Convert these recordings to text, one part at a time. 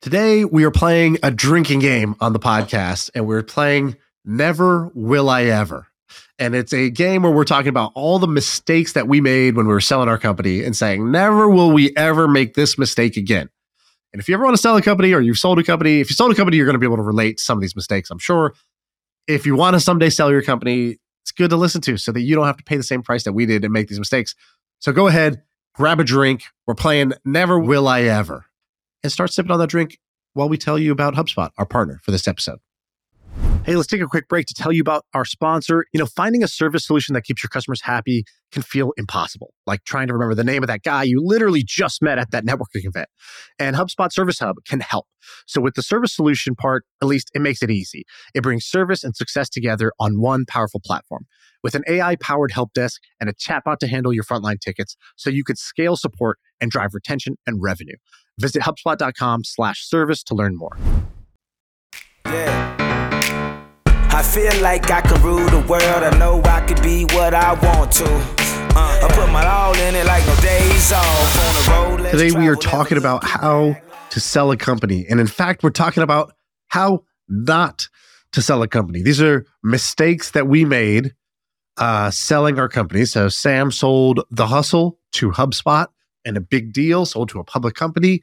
Today, we are playing a drinking game on the podcast, and we're playing Never Will I Ever. And it's a game where we're talking about all the mistakes that we made when we were selling our company and saying, never will we ever make this mistake again. And if you ever want to sell a company or you've sold a company, if you sold a company, you're going to be able to relate to some of these mistakes, I'm sure. If you want to someday sell your company, it's good to listen to so that you don't have to pay the same price that we did and make these mistakes. So go ahead, grab a drink. We're playing Never Will I Ever. And start sipping on that drink while we tell you about HubSpot, our partner for this episode. Hey, let's take a quick break to tell you about our sponsor. You know, finding a service solution that keeps your customers happy can feel impossible, like trying to remember the name of that guy you literally just met at that networking event. And HubSpot Service Hub can help. So with the service solution part, at least it makes it easy. It brings service and success together on one powerful platform. With an AI-powered help desk and a chatbot to handle your frontline tickets so you could scale support and drive retention and revenue. Visit HubSpot.com/service to learn more. Yeah. I feel like I can rule the world. I know I could be what I want to. I put my all in it like no days off on the road. Today we are talking about how to sell a company. And in fact, we're talking about how not to sell a company. These are mistakes that we made selling our company. So Sam sold The Hustle to HubSpot. And a big deal, sold to a public company.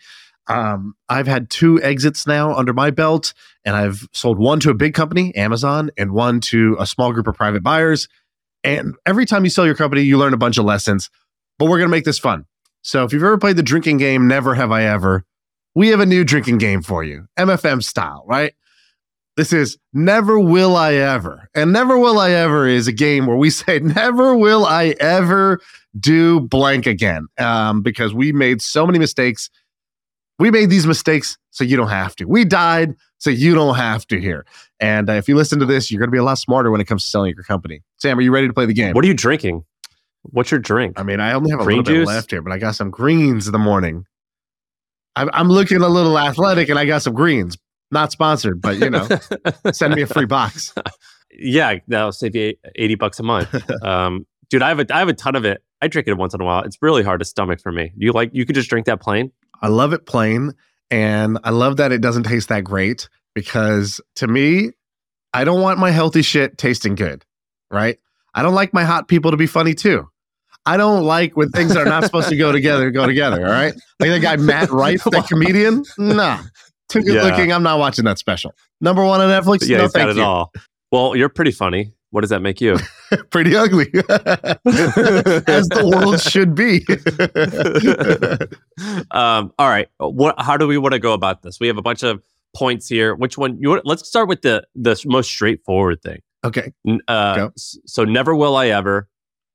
I've had 2 exits now under my belt, and I've sold 1 to a big company, Amazon, and 1 to a small group of private buyers. And every time you sell your company, you learn a bunch of lessons, but we're going to make this fun. So if you've ever played the drinking game, Never Have I Ever, we have a new drinking game for you, MFM style, right? This is Never Will I Ever. And Never Will I Ever is a game where we say, never will I ever do blank again. Because we made so many mistakes. We made these mistakes so you don't have to. We died so you don't have to here. And if you listen to this, you're going to be a lot smarter when it comes to selling your company. Sam, are you ready to play the game? What are you drinking? What's your drink? I mean, I only have green a little juice? Bit left here, but I got some greens in the morning. I'm looking a little athletic and I got some greens. Not sponsored, but you know, send me a free box. Yeah, that'll save you $80 a month, dude. I have a ton of it. I drink it once in a while. It's really hard to stomach for me. You could just drink that plain. I love it plain, and I love that it doesn't taste that great because to me, I don't want my healthy shit tasting good, right? I don't like my hot people to be funny too. I don't like when things that are not supposed to go together. All right, like that guy Matt Rife, that comedian. Nah. Too good looking. I'm not watching that special. Number 1 on Netflix. Yeah, no, thank you. All. Well, you're pretty funny. What does that make you? Pretty ugly. As the world should be. All right. How do we want to go about this? We have a bunch of points here. Which one? Let's start with the most straightforward thing. Okay. So never will I ever.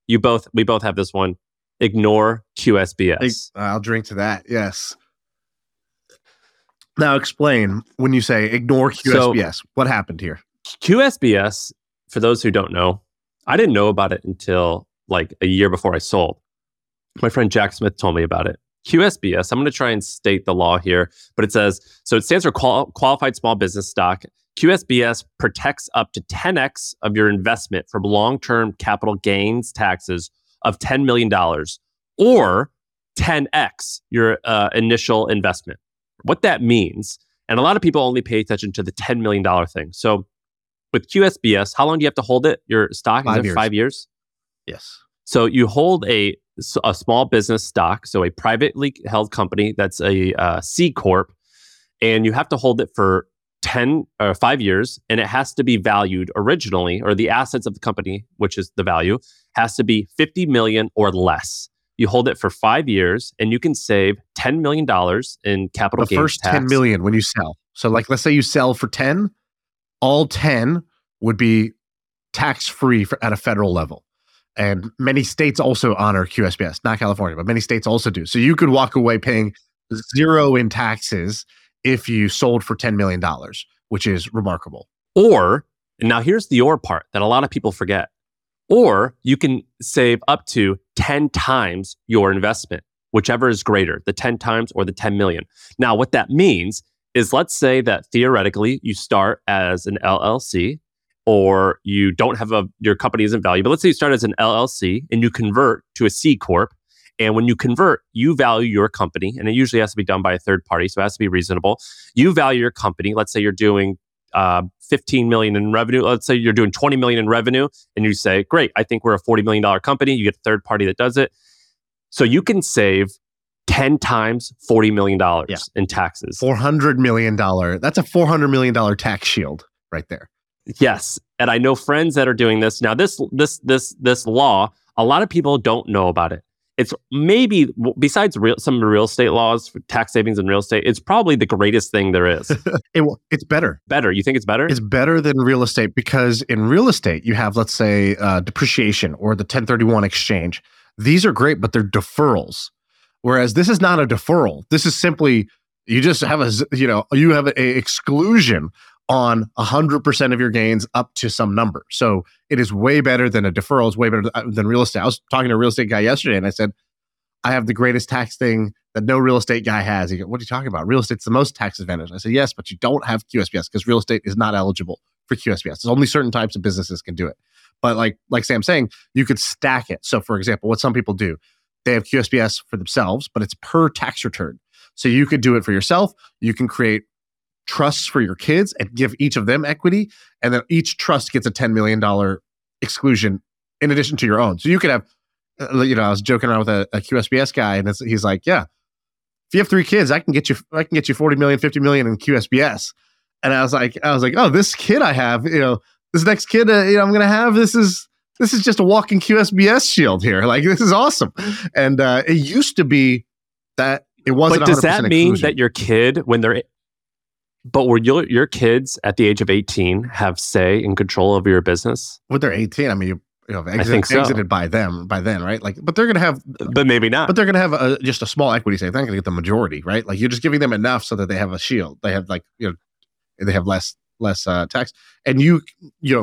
We both have this one. Ignore QSBS. I'll drink to that. Yes. Now explain when you say ignore QSBS. So, what happened here? QSBS, for those who don't know, I didn't know about it until like a year before I sold. My friend Jack Smith told me about it. QSBS, I'm going to try and state the law here, but it says, so it stands for Qualified Small Business Stock. QSBS protects up to 10x of your investment from long-term capital gains taxes of $10 million or 10x your initial investment. What that means, and a lot of people only pay attention to the $10 million thing. So with QSBS, how long do you have to hold it? Your stock? 5 years. 5 years? Yes. So you hold a small business stock, so a privately held company that's a C Corp, and you have to hold it for 10 or 5 years, and it has to be valued originally, or the assets of the company, which is the value, has to be $50 million or less. You hold it for 5 years, and you can save $10 million in capital gains tax. The first $10 million when you sell. So like, let's say you sell for 10, all 10 would be tax-free at a federal level. And many states also honor QSBS, not California, but many states also do. So you could walk away paying $0 in taxes if you sold for $10 million, which is remarkable. Or, now here's the or part that a lot of people forget. Or you can save up to 10 times your investment, whichever is greater, the 10 times or the 10 million. Now, what that means is, let's say that theoretically you start as an LLC, or you don't have your company isn't valued, but let's say you start as an LLC and you convert to a C Corp And when you convert, you value your company, and it usually has to be done by a third party, so it has to be reasonable. You value your company. Let's say you're doing 15 million in revenue. Let's say you're doing 20 million in revenue, and you say, "Great, I think we're a $40 million company." You get a third party that does it, so you can save 10 times $40 million in taxes. $400 million. That's a $400 million tax shield right there. Yes. And I know friends that are doing this. Now, this law, a lot of people don't know about it. It's maybe, besides some real estate laws, for tax savings in real estate, it's probably the greatest thing there is. It's better. Better. You think it's better? It's better than real estate because in real estate, you have, let's say, depreciation or the 1031 exchange. These are great, but they're deferrals. Whereas this is not a deferral. This is simply, you just have a exclusion on 100% of your gains up to some number. So it is way better than a deferral. It's way better than real estate. I was talking to a real estate guy yesterday and I said, I have the greatest tax thing that no real estate guy has. He goes, "What are you talking about? Real estate's the most tax advantage." I said, "Yes, but you don't have QSBS because real estate is not eligible for QSBS. There's only certain types of businesses can do it." But like Sam's saying, you could stack it. So for example, what some people do, they have QSBS for themselves, but it's per tax return. So you could do it for yourself. You can create trusts for your kids and give each of them equity. And then each trust gets a $10 million exclusion in addition to your own. So you could have, I was joking around with a QSBS guy and he's like, "Yeah, if you have three kids, I can get you 40 million, 50 million in QSBS. And I was like, "Oh, this kid I have, this next kid I'm going to have, this is just a walking QSBS shield here. Like, this is awesome." And it used to be that it wasn't. But does 100% that mean exclusion. That your kid, your kids at the age of 18 have say and control over your business? When they're 18, I mean, exited by then, right? Like, but they're gonna have, but maybe not. But they're gonna have just a small equity stake. They're not gonna get the majority, right? Like, you're just giving them enough so that they have a shield. They have they have less tax. And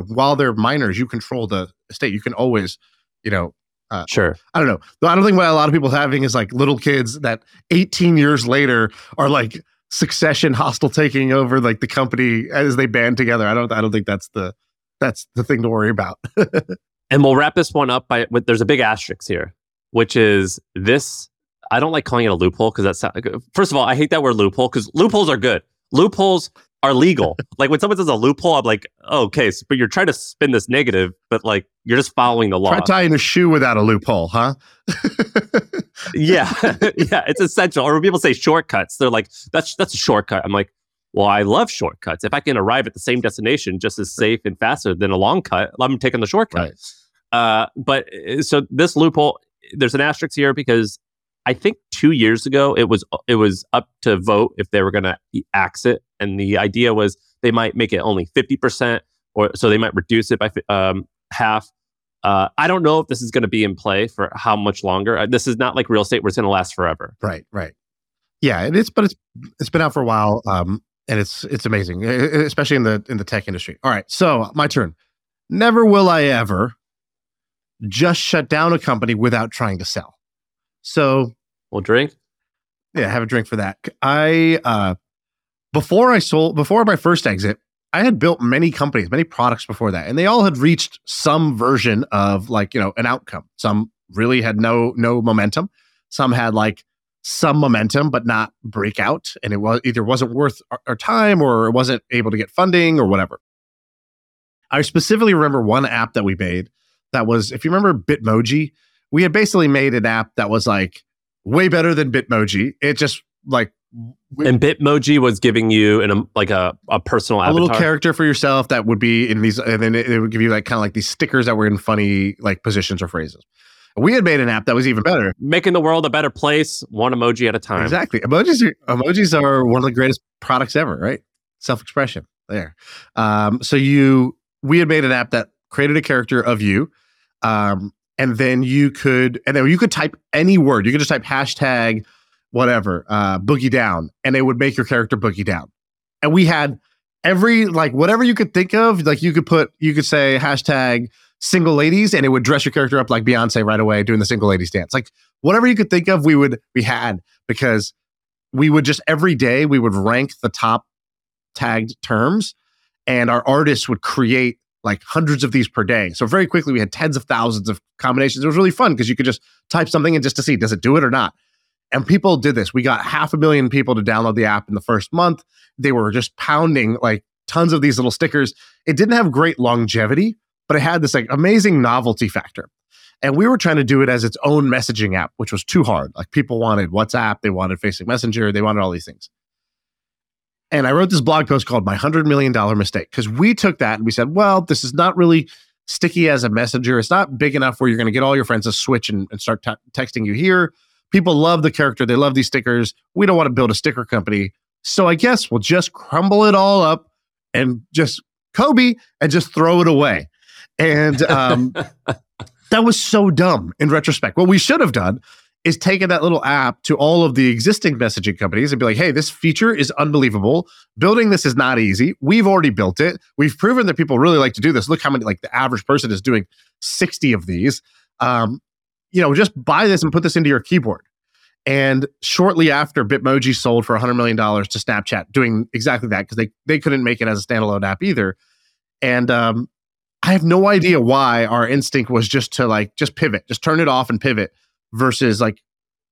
while they're minors, you control the estate. You can always, sure. I don't know. I don't think what a lot of people having is like little kids that 18 years later are like succession hostile taking over like the company as they band together. I don't think that's the thing to worry about. And we'll wrap this one up by there's a big asterisk here, which is this. I don't like calling it a loophole because first of all, I hate that word loophole because loopholes are good. Loopholes are legal. Like, when someone says a loophole, I'm like, oh, okay, but you're trying to spin this negative, but like, you're just following the law. Try tying a shoe without a loophole, huh? Yeah, it's essential. Or when people say shortcuts, they're like, that's a shortcut. I'm like, well, I love shortcuts. If I can arrive at the same destination just as safe and faster than a long cut, I'm taking the shortcut. Right. But so this loophole, there's an asterisk here because I think 2 years ago, it was up to vote if they were going to axe it. And the idea was they might make it only 50%, or so they might reduce it by half. I don't know if this is going to be in play for how much longer. This is not like real estate where it's going to last forever. Right. Yeah, it's been out for a while, and it's amazing, especially in the tech industry. All right, so my turn. Never will I ever just shut down a company without trying to sell. So we'll drink. Yeah, have a drink for that. Before my first exit, I had built many companies, many products before that, and they all had reached some version of an outcome. Some really had no momentum. Some had some momentum, but not breakout, and it was either wasn't worth our time or it wasn't able to get funding or whatever. I specifically remember one app that we made that was, if you remember Bitmoji, we had basically made an app that was like way better than Bitmoji. It just and Bitmoji was giving you a personal avatar. A little character for yourself that would be in these, and then it would give you these stickers that were in funny positions or phrases. We had made an app that was even better. Making the world a better place, one emoji at a time. Exactly. Emojis are one of the greatest products ever, right? Self-expression there. We had made an app that created a character of you. And then you could type any word. You could just type hashtag whatever, boogie down, and it would make your character boogie down. And we had every, whatever you could think of, you could say hashtag single ladies, and it would dress your character up like Beyonce right away doing the single ladies dance. Like, whatever you could think of, we had, because we would just, every day we would rank the top tagged terms, and our artists would create like hundreds of these per day. So very quickly, we had tens of thousands of combinations. It was really fun because you could just type something in just to see, does it do it or not? And people did this. We got 500,000 people to download the app in the first month. They were just pounding like tons of these little stickers. It didn't have great longevity, but it had this like amazing novelty factor. And we were trying to do it as its own messaging app, which was too hard. Like people wanted WhatsApp, they wanted Facebook Messenger, they wanted all these things. And I wrote this blog post called My $100 Million Mistake, because we took that and we said, well, this is not really sticky as a messenger. It's not big enough where you're going to get all your friends to switch and start texting you here. People love the character. They love these stickers. We don't want to build a sticker company. So I guess we'll just crumble it all up and just Kobe and just throw it away. And that was so dumb in retrospect. What we should have done is taken that little app to all of the existing messaging companies and be like, hey, this feature is unbelievable. Building this is not easy. We've already built it. We've proven that people really like to do this. Look how many, like the average person is doing 60 of these. You know, just buy this and put this into your keyboard. And shortly after, Bitmoji sold for $100 million to Snapchat, doing exactly that because they couldn't make it as a standalone app either. And I have no idea why our instinct was just to like, just pivot, just turn it off and pivot versus like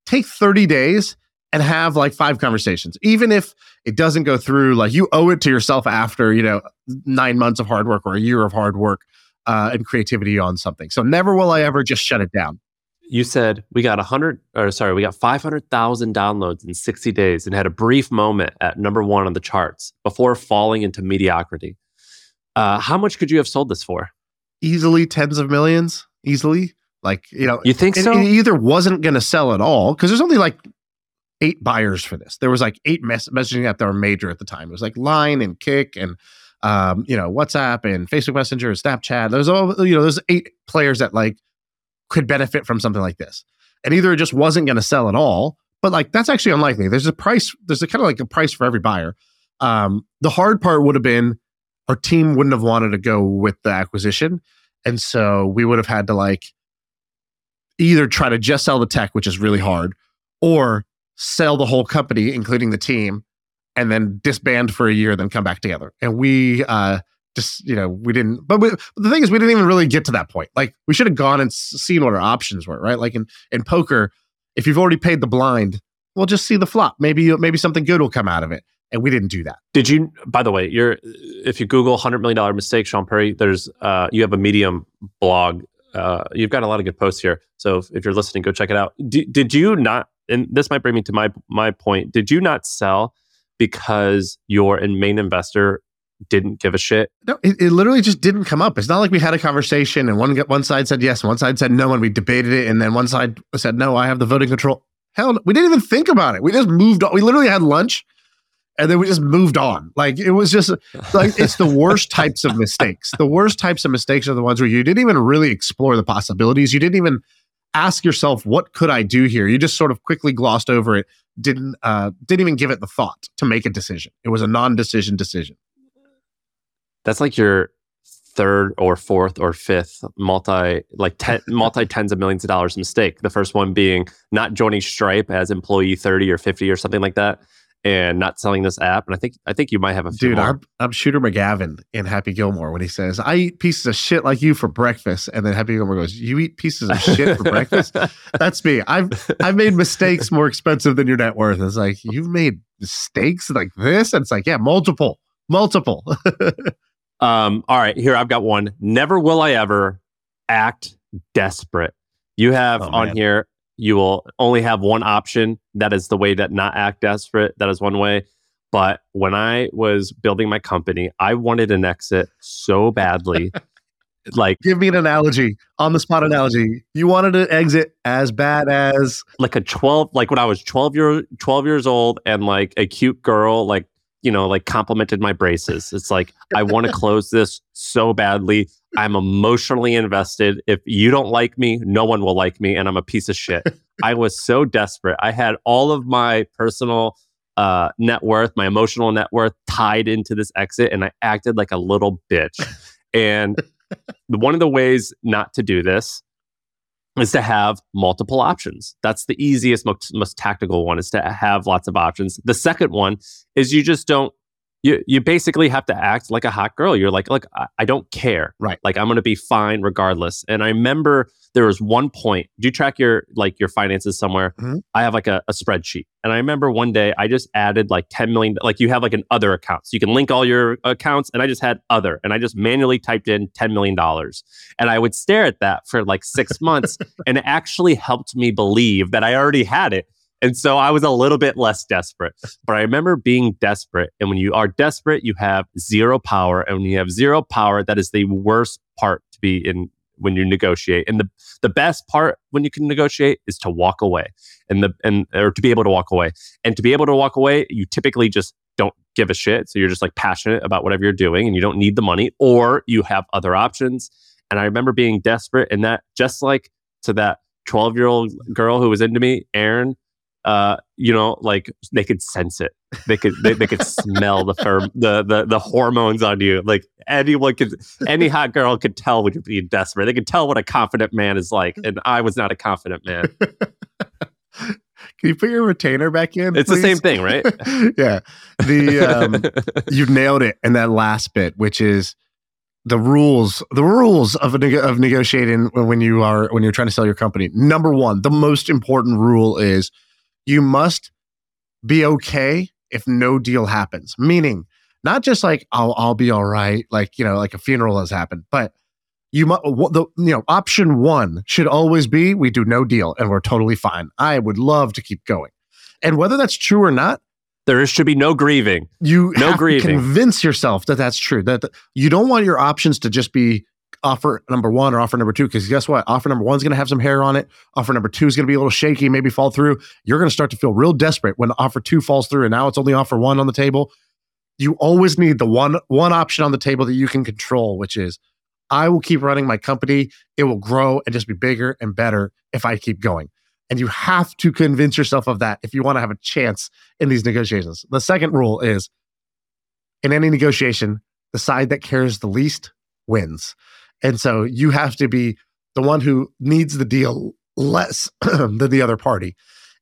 take 30 days and have like 5 conversations. Even if it doesn't go through, like you owe it to yourself after, you know, 9 months of hard work or a year of hard work and creativity on something. So never will I ever just shut it down. You said we got 500,000 downloads in 60 days and had a brief moment at number 1 on the charts before falling into mediocrity. How much could you have sold this for? Easily tens of millions, easily. Like, you know, you think so? It either wasn't going to sell at all because there's only like 8 buyers for this. There was like 8 messaging apps that were major at the time. It was like Line and Kick and, you know, WhatsApp and Facebook Messenger and Snapchat. There's all, you know, there's 8 players that like could benefit from something like this. And either it just wasn't going to sell at all, but like that's actually unlikely. There's a price, there's a kind of like a price for every buyer. The hard part would have been our team wouldn't have wanted to go with the acquisition. And so we would have had to like either try to just sell the tech, which is really hard, or sell the whole company, including the team, and then disband for a year, then come back together. And we just, you know, we didn't, but the thing is, we didn't even really get to that point. Like we should have gone and seen what our options were, right? Like in poker, if you've already paid the blind, we'll just see the flop. Maybe something good will come out of it. And we didn't do that. Did you, by the way, if you Google $100 million mistake, Shaan Puri, there's, you have a Medium blog. You've got a lot of good posts here. So if you're listening, go check it out. Did you not, and this might bring me to my point, did you not sell because your main investor didn't give a shit? No, it literally just didn't come up. It's not like we had a conversation and one side said yes, and one side said no, and we debated it, and then one side said no, I have the voting control. Hell no, we didn't even think about it. We just moved on. We literally had lunch, and then we just moved on. Like it was just like it's the worst types of mistakes. The worst types of mistakes are the ones where you didn't even really explore the possibilities. You didn't even ask yourself, what could I do here? You just sort of quickly glossed over it. Didn't even give it the thought to make a decision. It was a non-decision decision. That's like your 3rd or 4th or 5th multi tens of millions of dollars mistake. The first one being not joining Stripe as employee 30 or 50 or something like that, and not selling this app. And I think you might have a few. Dude, more. I'm Shooter McGavin in Happy Gilmore when he says, "I eat pieces of shit like you for breakfast," and then Happy Gilmore goes, "You eat pieces of shit for breakfast?" That's me. I've made mistakes more expensive than your net worth. It's like, you've made mistakes like this, and it's like, yeah, multiple. All right, here, I've got one. Never will I ever act desperate. You have on here, you will only have one option. That is the way that not act desperate. That is one way. But when I was building my company, I wanted an exit so badly. Like, give me an analogy, on the spot analogy. You wanted an exit as bad as? Like when I was 12 years old and like a cute girl, like, you know, like complimented my braces. It's like, I want to close this so badly. I'm emotionally invested. If you don't like me, no one will like me, and I'm a piece of shit. I was so desperate. I had all of my personal net worth, my emotional net worth tied into this exit, and I acted like a little bitch. And one of the ways not to do this is to have multiple options. That's the easiest, most tactical one, is to have lots of options. The second one is you just don't, you basically have to act like a hot girl. You're like, look, I don't care. Right. Like, I'm going to be fine regardless. And I remember there was one point, do you track your finances somewhere? Mm-hmm. I have like a spreadsheet. And I remember one day I just added like 10 million, like you have like an other account. So you can link all your accounts. And I just had other, and I just manually typed in $10 million. And I would stare at that for like 6 months, and it actually helped me believe that I already had it. And so I was a little bit less desperate. But I remember being desperate. And when you are desperate, you have zero power. And when you have zero power, that is the worst part to be in when you negotiate. And the best part when you can negotiate is to walk away. Or to be able to walk away. And to be able to walk away, you typically just don't give a shit. So you're just like passionate about whatever you're doing and you don't need the money, or you have other options. And I remember being desperate, and that just like to that 12-year-old girl who was into me, Erin, like they could sense it. They could smell the hormones on you. Like any hot girl could tell when you're being desperate. They could tell what a confident man is like. And I was not a confident man. Can you put your retainer back in? It's please? The same thing, right? Yeah. You've nailed it in that last bit, which is the rules of negotiating when you're trying to sell your company. Number one, the most important rule is you must be okay if no deal happens. Meaning, not just like I'll be all right, like like a funeral has happened, but option one should always be we do no deal and we're totally fine. I would love to keep going, and whether that's true or not, there should be no grieving. You have to convince yourself that that's true. That you don't want your options to just be offer number one or offer number two, because guess what? Offer number one's going to have some hair on it. Offer number two is going to be a little shaky, maybe fall through. You're going to start to feel real desperate when offer two falls through, and now it's only offer one on the table. You always need the one option on the table that you can control, which is I will keep running my company. It will grow and just be bigger and better if I keep going. And you have to convince yourself of that if you want to have a chance in these negotiations. The second rule is, in any negotiation, the side that cares the least wins. And so you have to be the one who needs the deal less than the other party.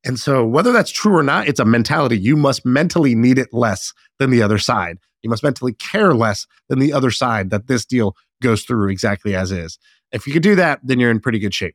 And so whether that's true or not, it's a mentality. You must mentally need it less than the other side. You must mentally care less than the other side that this deal goes through exactly as is. If you can do that, then you're in pretty good shape.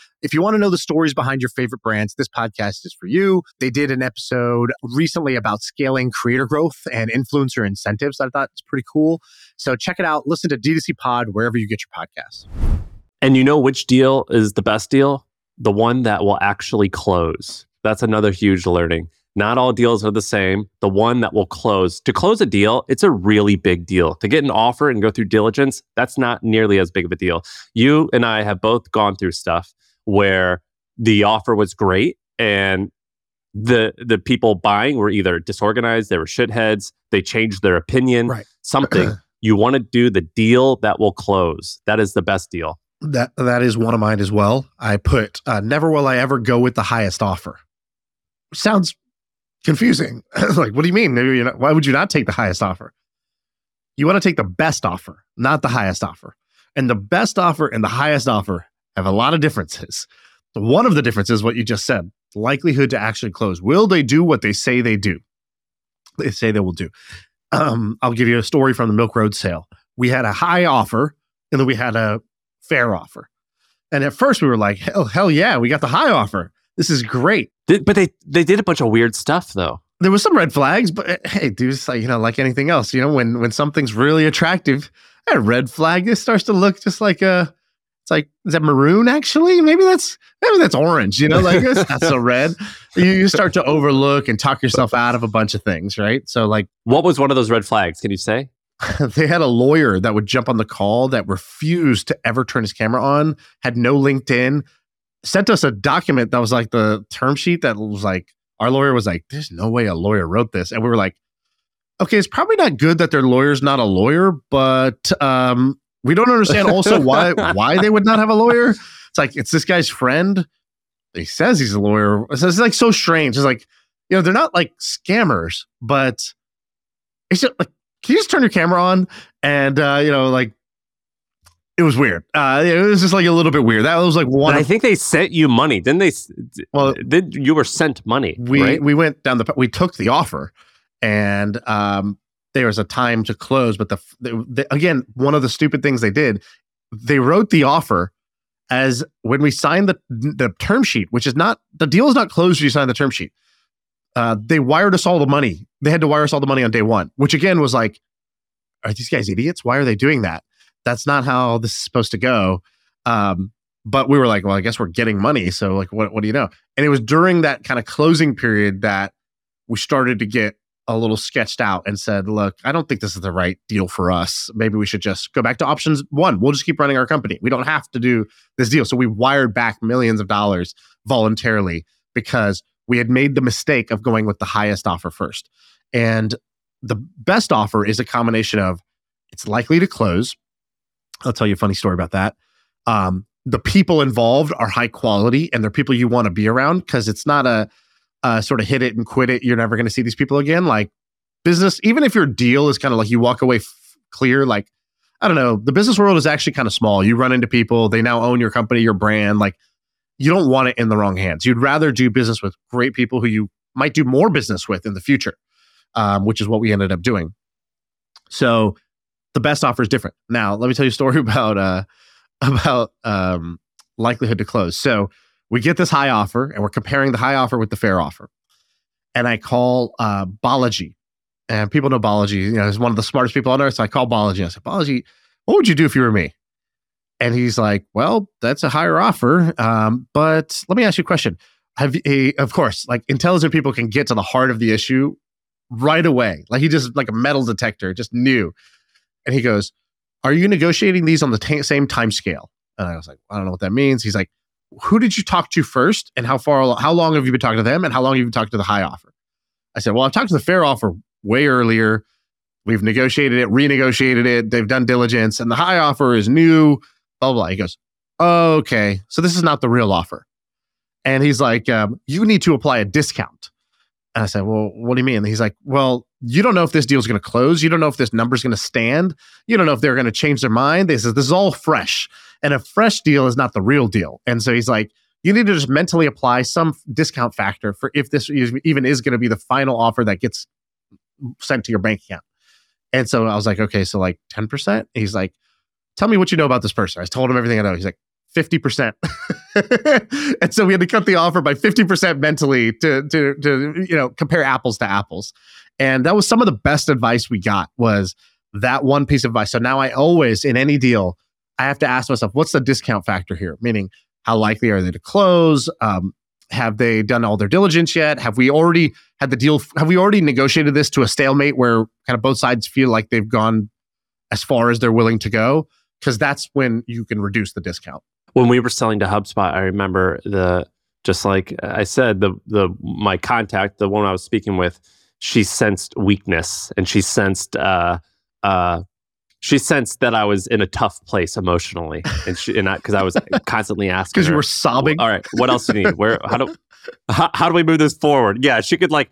If you want to know the stories behind your favorite brands, this podcast is for you. They did an episode recently about scaling creator growth and influencer incentives. I thought it's pretty cool. So check it out. Listen to D2C Pod wherever you get your podcasts. And you know which deal is the best deal? The one that will actually close. That's another huge learning. Not all deals are the same. The one that will close. To close a deal, it's a really big deal. To get an offer and go through diligence, that's not nearly as big of a deal. You and I have both gone through stuff where the offer was great and the people buying were either disorganized, they were shitheads, they changed their opinion, right. Something. You want to do the deal that will close. That is the best deal. That is one of mine as well. I put, never will I ever go with the highest offer. Sounds confusing. Like, what do you mean? Why would you not take the highest offer? You want to take the best offer, not the highest offer. And the best offer and the highest offer have a lot of differences. One of the differences is what you just said, likelihood to actually close. Will they do what they say they do? They say they will do. I'll give you a story from the Milk Road sale. We had a high offer and then we had a fair offer. And at first we were like, hell yeah, we got the high offer. This is great. But they did a bunch of weird stuff though. There was some red flags, but hey, dude, it's like, like anything else, when something's really attractive, a red flag, it starts to look just like a... It's like, is that maroon actually? Maybe that's orange, like it's not so red. You start to overlook and talk yourself out of a bunch of things, right? So like, what was one of those red flags? Can you say? They had a lawyer that would jump on the call that refused to ever turn his camera on, had no LinkedIn, sent us a document that was like the term sheet that was like, our lawyer was like, there's no way a lawyer wrote this. And we were like, okay, it's probably not good that their lawyer's not a lawyer, but we don't understand also why they would not have a lawyer. It's like, it's this guy's friend. He says he's a lawyer. It's like so strange. It's like, you know, they're not like scammers, but it's just like, can you just turn your camera on? And, you know, like, it was weird. It was just like a little bit weird. That was like one. But I think they sent you money. Didn't they? Well, you were sent money. We went down we took the offer, and there was a time to close. But again, one of the stupid things they did, they wrote the offer as when we signed the term sheet, which is not, the deal is not closed when you sign the term sheet. They wired us all the money. They had to wire us all the money on day one, which again was like, are these guys idiots? Why are they doing that? That's not how this is supposed to go. But we were like, well, I guess we're getting money. So like, what do you know? And it was during that kind of closing period that we started to get a little sketched out and said, look, I don't think this is the right deal for us. Maybe we should just go back to options one. We'll just keep running our company. We don't have to do this deal. So we wired back millions of dollars voluntarily because we had made the mistake of going with the highest offer first. And the best offer is a combination of it's likely to close. I'll tell you a funny story about that. The people involved are high quality, and they're people you want to be around because it's not a sort of hit it and quit it. You're never going to see these people again. Like business, even if your deal is kind of like you walk away clear, like, I don't know, the business world is actually kind of small. You run into people, they now own your company, your brand. Like you don't want it in the wrong hands. You'd rather do business with great people who you might do more business with in the future, which is what we ended up doing. So the best offer is different. Now, let me tell you a story about likelihood to close. So we get this high offer, and we're comparing the high offer with the fair offer. And I call Balaji. And people know Balaji. You know, he's one of the smartest people on earth. So I call Balaji. I said, Balaji, what would you do if you were me? And he's like, well, that's a higher offer. But let me ask you a question. Of course, like intelligent people can get to the heart of the issue right away. Like he just, like a metal detector, just knew. And he goes, are you negotiating these on the same time scale? And I was like, I don't know what that means. He's like, who did you talk to first? And how long have you been talking to them? And how long have you been talking to the high offer? I said, well, I've talked to the fair offer way earlier. We've negotiated it, renegotiated it. They've done diligence. And the high offer is new, blah, blah, blah. He goes, oh, okay. So this is not the real offer. And he's like, you need to apply a discount. And I said, well, what do you mean? And he's like, well, you don't know if this deal is going to close. You don't know if this number is going to stand. You don't know if they're going to change their mind. They said, this is all fresh. And a fresh deal is not the real deal. And so he's like, you need to just mentally apply some discount factor for if this even is going to be the final offer that gets sent to your bank account. And so I was like, okay, so like 10%? He's like, tell me what you know about this person. I told him everything I know. He's like, 50%. And so we had to cut the offer by 50% mentally to you know, compare apples to apples. And that was some of the best advice we got, was that one piece of advice. So now I always, in any deal, I have to ask myself, what's the discount factor here? Meaning, how likely are they to close? Have they done all their diligence yet? Have we already had the deal? Have we already negotiated this to a stalemate where kind of both sides feel like they've gone as far as they're willing to go? Because that's when you can reduce the discount. When we were selling to HubSpot, I remember just like I said, my contact, the one I was speaking with, she sensed weakness, and she sensed that I was in a tough place emotionally, because I was constantly asking. Because you were sobbing. All right, what else do you need? How do we move this forward? Yeah, she's like,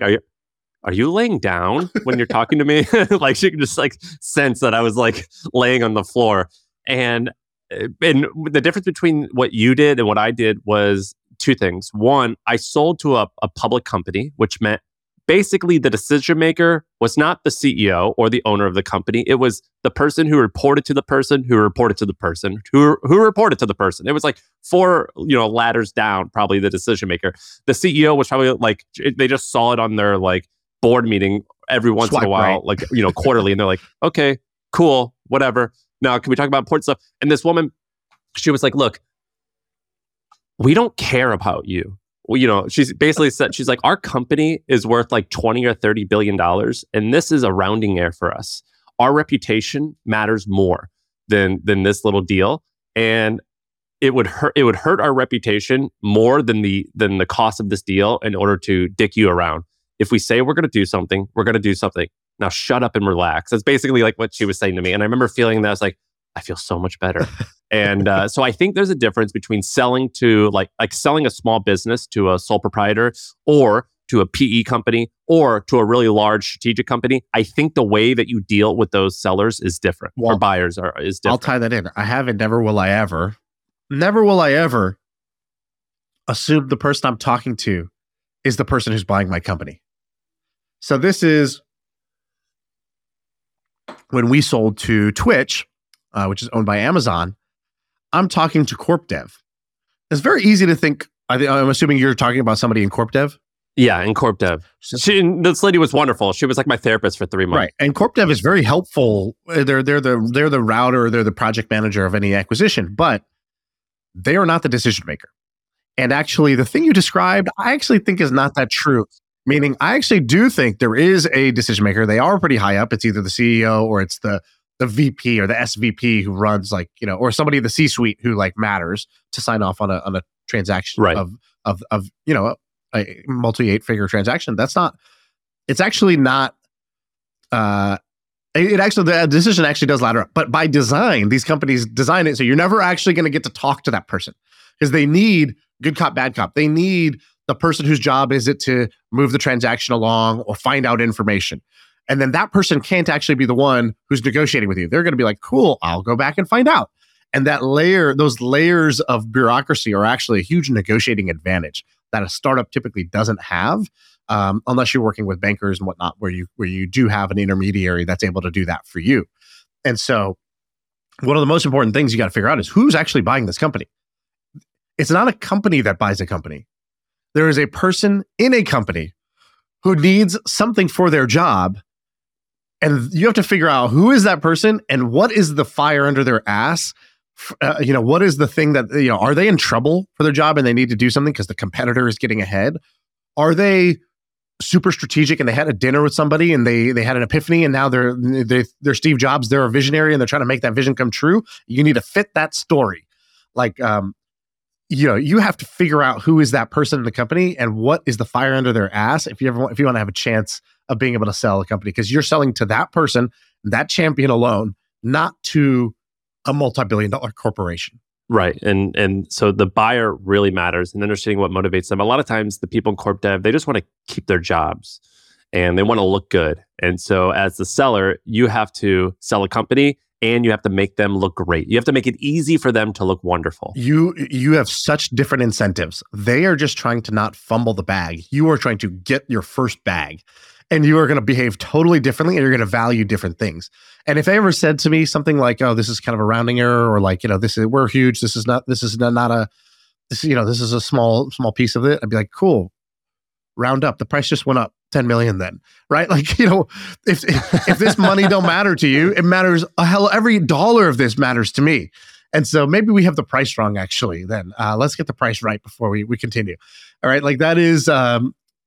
are you laying down when you're talking to me? Like she could just like sense that I was like laying on the floor. And the difference between what you did and what I did was two things. One, I sold to a public company, which meant basically the decision maker was not the CEO or the owner of the company. It was the person who reported to the person who reported to the person who reported to the person. It was like four, you know, ladders down, probably the decision maker. The CEO was probably like, they just saw it on their like board meeting every once in a while, right? Like, you know, quarterly. And they're like, okay, cool, whatever. Now, can we talk about important stuff? And this woman, she was like, look, we don't care about you. Well, you know, she's basically said, she's like, our company is worth like $20 or $30 billion. And this is a rounding error for us. Our reputation matters more than this little deal. And it would hurt our reputation more than the cost of this deal in order to dick you around. if we say we're going to do something, we're going to do something. Now shut up and relax. That's basically like what she was saying to me. And I remember feeling that I was like, I feel so much better. And so I think there's a difference between selling to like selling a small business to a sole proprietor or to a PE company or to a really large strategic company. I think the way that you deal with those sellers is different, or buyers is different. I'll tie that in. I haven't, never will I ever assume the person I'm talking to is the person who's buying my company. So this is when we sold to Twitch, which is owned by Amazon. I'm talking to CorpDev. It's very easy to think, I'm assuming you're talking about somebody in CorpDev? Yeah, in CorpDev. This lady was wonderful. She was like my therapist for 3 months. Right, and CorpDev is very helpful. They're the router, they're the project manager of any acquisition, but they are not the decision maker. And actually, the thing you described, I actually think is not that true. Meaning, I actually do think there is a decision maker. They are pretty high up. It's either the CEO or it's the VP or the SVP who runs or somebody in the C-suite who matters to sign off on a transaction, right, of a multi 8-figure transaction. The decision actually does ladder up, but by design, these companies design it so you're never actually going to get to talk to that person because they need good cop, bad cop. They need the person whose job is it to move the transaction along or find out information. And then that person can't actually be the one who's negotiating with you. They're going to be like, cool, I'll go back and find out. And those layers of bureaucracy are actually a huge negotiating advantage that a startup typically doesn't have, unless you're working with bankers and whatnot, where you do have an intermediary that's able to do that for you. And so one of the most important things you got to figure out is who's actually buying this company. It's not a company that buys a company. There is a person in a company who needs something for their job. And you have to figure out who is that person and what is the fire under their ass. What is the thing that, are they in trouble for their job and they need to do something because the competitor is getting ahead? Are they super strategic and they had a dinner with somebody and they had an epiphany and now they're Steve Jobs, they're a visionary and they're trying to make that vision come true? You need to fit that story. You have to figure out who is that person in the company and what is the fire under their ass if you want to have a chance of being able to sell a company, because you're selling to that person, that champion alone, not to a multi-billion-dollar corporation. Right. And so the buyer really matters and understanding what motivates them. A lot of times the people in CorpDev, they just want to keep their jobs and they want to look good. And so as the seller, you have to sell a company and you have to make them look great. You have to make it easy for them to look wonderful. You have such different incentives. They are just trying to not fumble the bag. You are trying to get your first bag. And you are going to behave totally differently and you're going to value different things. And if they ever said to me something like, oh, this is kind of a rounding error, or we're huge, this is a small piece of it, I'd be like, cool, round up. The price just went up 10 million then, right? If this money don't matter to you, it matters a hell. Every dollar of this matters to me. And so maybe we have the price wrong actually then. Let's get the price right before we continue. All right. That is,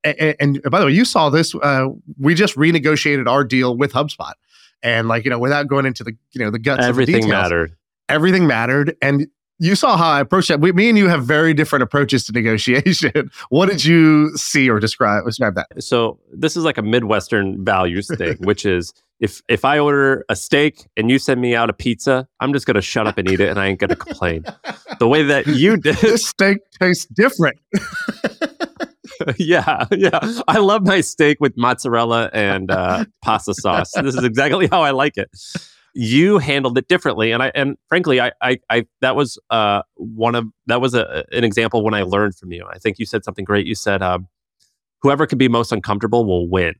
and by the way, you saw this. We just renegotiated our deal with HubSpot, and without going into the guts of the details, everything mattered. And you saw how I approached that. Me and you have very different approaches to negotiation. What did you see or describe that? So this is like a Midwestern values thing, which is if I order a steak and you send me out a pizza, I'm just going to shut up and eat it, and I ain't going to complain. The way that you did, this steak tastes different. Yeah. I love my steak with mozzarella and pasta sauce. This is exactly how I like it. You handled it differently, and frankly, that was an example when I learned from you. I think you said something great. You said, "Whoever can be most uncomfortable will win."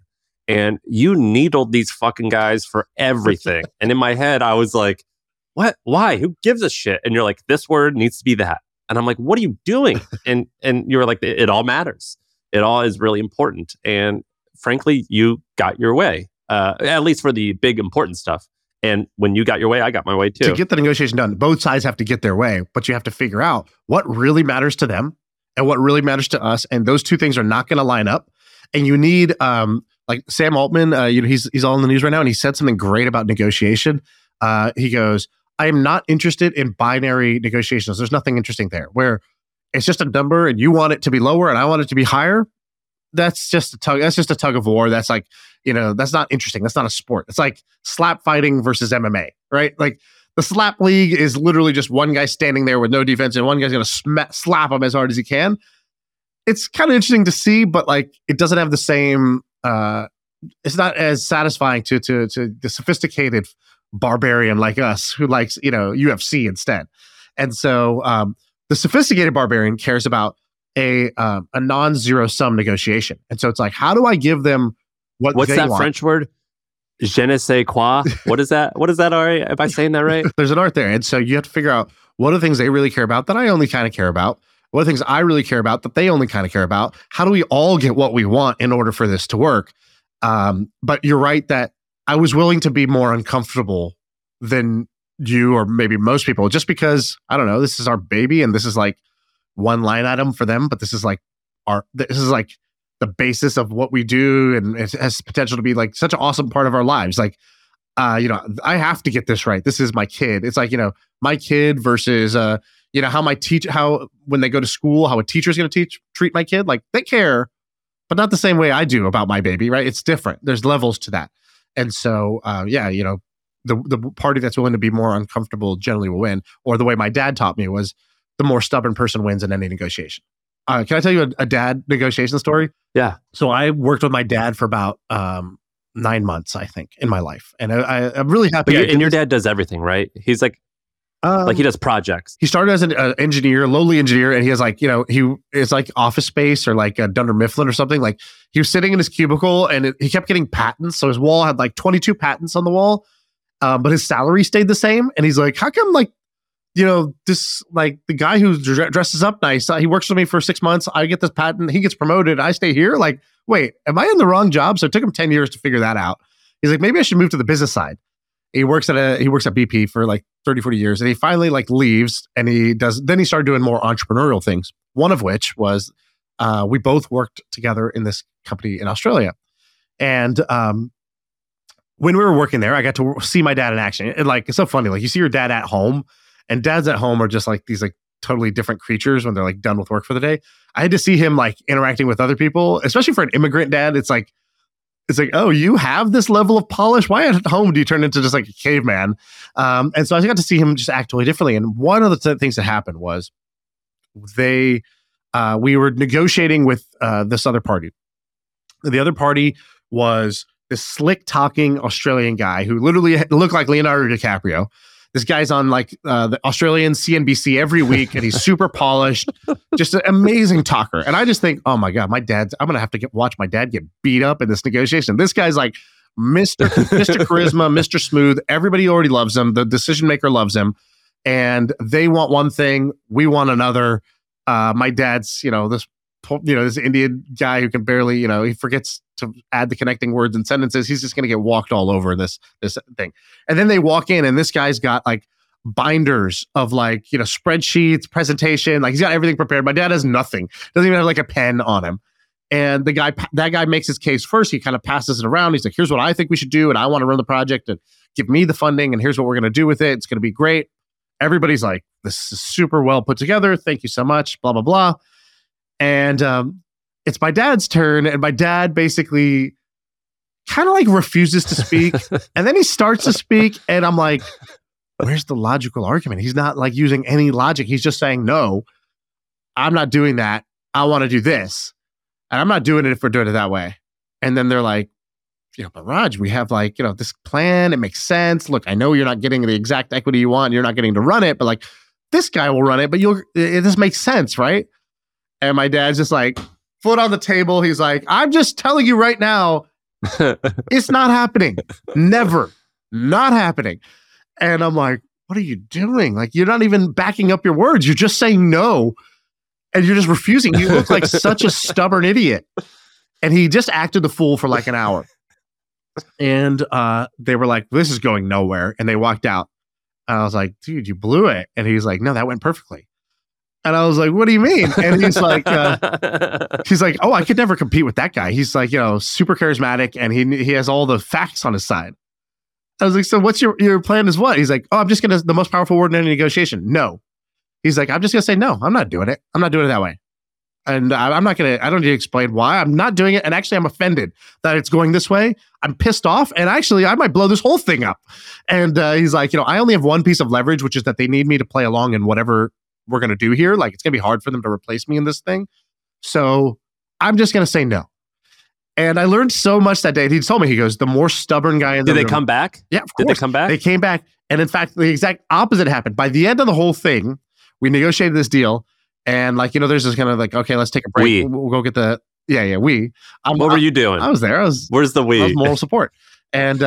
And you needled these fucking guys for everything. And in my head, I was like, "What? Why? Who gives a shit?" And you're like, "This word needs to be that." And I'm like, "What are you doing?" And you were like, "It all matters. It all is really important." And frankly, you got your way, at least for the big important stuff. And when you got your way, I got my way too. To get the negotiation done, both sides have to get their way, but you have to figure out what really matters to them and what really matters to us. And those two things are not going to line up. And you need, Sam Altman, he's all in the news right now, and he said something great about negotiation. He goes, "I am not interested in binary negotiations. There's nothing interesting there, where it's just a number and you want it to be lower and I want it to be higher. That's just a tug of war. That's like, you know, that's not interesting. That's not a sport. It's like slap fighting versus MMA, right? Like the slap league is literally just one guy standing there with no defense and one guy's going to slap him as hard as he can. It's kind of interesting to see, but like it doesn't have the same, it's not as satisfying to the sophisticated barbarian like us who likes, you know, UFC instead. And so the sophisticated barbarian cares about a non-zero sum negotiation. And so it's like, how do I give them what's that want? French word? Je ne sais quoi. What is that? What is that, Ari? Am I saying that right? There's an art there. And so you have to figure out what are the things they really care about that I only kind of care about. What are the things I really care about that they only kind of care about? How do we all get what we want in order for this to work? But you're right that I was willing to be more uncomfortable than you or maybe most people just because, I don't know, this is our baby and this is like one line item for them, but this is like the basis of what we do and it has potential to be like such an awesome part of our lives. Like, you know, I have to get this right. This is my kid. It's like, you know, my kid versus, you know, when they go to school, how a teacher is going to treat my kid. Like they care, but not the same way I do about my baby, right? It's different. There's levels to that. And so, yeah, you know, the party that's willing to be more uncomfortable generally will win. Or the way my dad taught me was the more stubborn person wins in any negotiation. Can I tell you a dad negotiation story? Yeah. So I worked with my dad for about 9 months, I think, in my life. And I'm really happy. And your dad does everything, right? He's like he does projects. He started as an engineer, lowly engineer, and he has like, you know, it's like Office Space or like a Dunder Mifflin or something. Like he was sitting in his cubicle and he kept getting patents. So his wall had like 22 patents on the wall, but his salary stayed the same. And he's like, how come like, you know, this like the guy who dresses up nice, he works with me for 6 months. I get this patent, he gets promoted, I stay here. Like, wait, am I in the wrong job? So it took him 10 years to figure that out. He's like, maybe I should move to the business side. He works at BP for like 30, 40 years. And he finally like leaves and then he started doing more entrepreneurial things. One of which was, we both worked together in this company in Australia. And, when we were working there, I got to see my dad in action. And like, it's so funny. Like you see your dad at home and dads at home are just like these like totally different creatures when they're like done with work for the day. I had to see him like interacting with other people, especially for an immigrant dad. It's like, oh, you have this level of polish? Why at home do you turn into just like a caveman? And so I got to see him just act totally differently. And one of the things that happened was we were negotiating with this other party. The other party was this slick talking Australian guy who literally looked like Leonardo DiCaprio. This guy's on like the Australian CNBC every week and he's super polished, just an amazing talker. And I just think, oh my God, I'm going to have to watch my dad get beat up in this negotiation. This guy's like Mr. Charisma, Mr. Smooth. Everybody already loves him. The decision maker loves him. And they want one thing. We want another. My dad's, you know, this Indian guy who can barely, you know, he forgets to add the connecting words and sentences. He's just going to get walked all over this thing. And then they walk in and this guy's got like binders of like, you know, spreadsheets, presentation, like he's got everything prepared. My dad has nothing. Doesn't even have like a pen on him. And that guy makes his case first. He kind of passes it around. He's like, here's what I think we should do. And I want to run the project and give me the funding. And here's what we're going to do with it. It's going to be great. Everybody's like, this is super well put together. Thank you so much. Blah, blah, blah. And it's my dad's turn, and my dad basically kind of like refuses to speak, and then he starts to speak, and I'm like, where's the logical argument? He's not like using any logic. He's just saying, no, I'm not doing that. I want to do this, and I'm not doing it if we're doing it that way. And then they're like, you know, but Raj, we have like, you know, this plan. It makes sense. Look, I know you're not getting the exact equity you want. You're not getting to run it, but like this guy will run it, but this makes sense, right? And my dad's just like, foot on the table. He's like, I'm just telling you right now, it's not happening. Never. Not happening. And I'm like, what are you doing? Like, you're not even backing up your words. You're just saying no. And you're just refusing. You look like such a stubborn idiot. And he just acted the fool for like an hour. And they were like, this is going nowhere. And they walked out. And I was like, dude, you blew it. And he's like, no, that went perfectly. And I was like, what do you mean? And he's like, oh, I could never compete with that guy. He's like, you know, super charismatic and he has all the facts on his side. I was like, so what's your plan is what? He's like, oh, I'm just going to, the most powerful word in any negotiation. No. He's like, I'm just going to say, no, I'm not doing it. I'm not doing it that way. And I'm not going to, I don't need to explain why. I'm not doing it. And actually, I'm offended that it's going this way. I'm pissed off. And actually, I might blow this whole thing up. And he's like, you know, I only have one piece of leverage, which is that they need me to play along in whatever we're going to do here. Like, it's going to be hard for them to replace me in this thing. So I'm just going to say no. And I learned so much that day. He told me, he goes, the more stubborn guy in the room. Did they come back? Yeah, of course. Did they come back? They came back. And in fact, the exact opposite happened. By the end of the whole thing, we negotiated this deal. And like, you know, there's this kind of like, okay, let's take a break. We'll go get the, we. What were you doing? I was there. Where's the we? I was moral support. And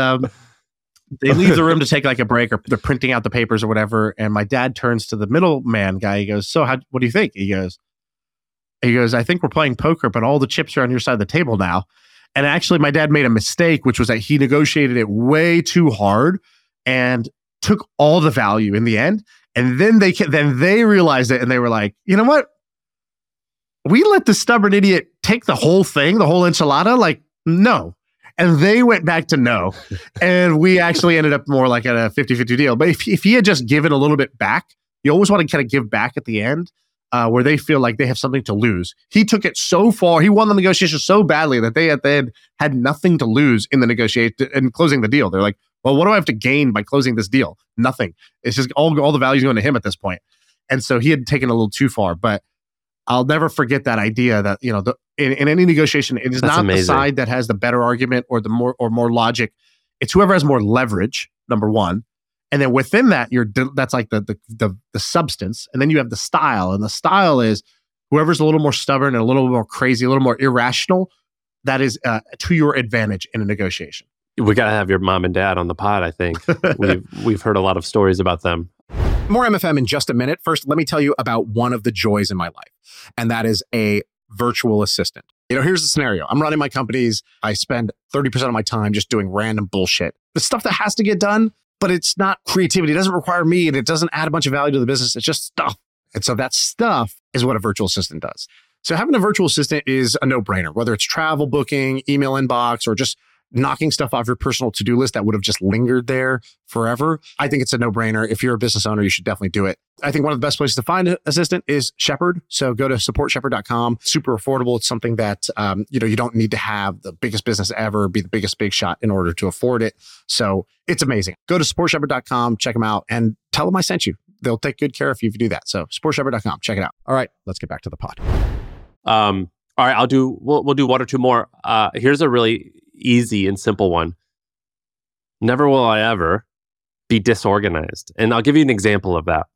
they leave the room to take like a break, or they're printing out the papers or whatever. And my dad turns to the middleman guy. He goes, so what do you think? He goes, I think we're playing poker, but all the chips are on your side of the table now. And actually, my dad made a mistake, which was that he negotiated it way too hard and took all the value in the end. And then they realized it, and they were like, you know what? We let the stubborn idiot take the whole thing, the whole enchilada. Like, no. And they went back to no. And we actually ended up more like at a 50-50 deal. But if he had just given a little bit back, you always want to kind of give back at the end, where they feel like they have something to lose. He took it so far. He won the negotiation so badly that they at the end had nothing to lose in the negotiation and closing the deal. They're like, well, what do I have to gain by closing this deal? Nothing. It's just all the value's going to him at this point. And so he had taken a little too far. But I'll never forget that idea that, you know, in any negotiation, it is That's not amazing. The side that has the better argument or the more logic. It's whoever has more leverage, number one. And then within that, that's like the substance. And then you have the style. And the style is whoever's a little more stubborn and a little more crazy, a little more irrational. That is to your advantage in a negotiation. We got to have your mom and dad on the pod, I think. We've heard a lot of stories about them. More MFM in just a minute. First, let me tell you about one of the joys in my life, and that is a virtual assistant. You know, here's the scenario. I'm running my companies. I spend 30% of my time just doing random bullshit. The stuff that has to get done, but it's not creativity. It doesn't require me, and it doesn't add a bunch of value to the business. It's just stuff. And so that stuff is what a virtual assistant does. So having a virtual assistant is a no-brainer, whether it's travel booking, email inbox, or just knocking stuff off your personal to-do list that would have just lingered there forever. I think it's a no-brainer. If you're a business owner, you should definitely do it. I think one of the best places to find an assistant is Shepherd. So go to supportshepherd.com. Super affordable. It's something that, you don't need to have the biggest business ever, be the biggest big shot in order to afford it. So it's amazing. Go to supportshepherd.com, check them out, and tell them I sent you. They'll take good care of you if you do that. So supportshepherd.com, check it out. All right, let's get back to the pod. All right, we'll do one or two more. Here's a really easy and simple one. Never will I ever be disorganized. And I'll give you an example of that.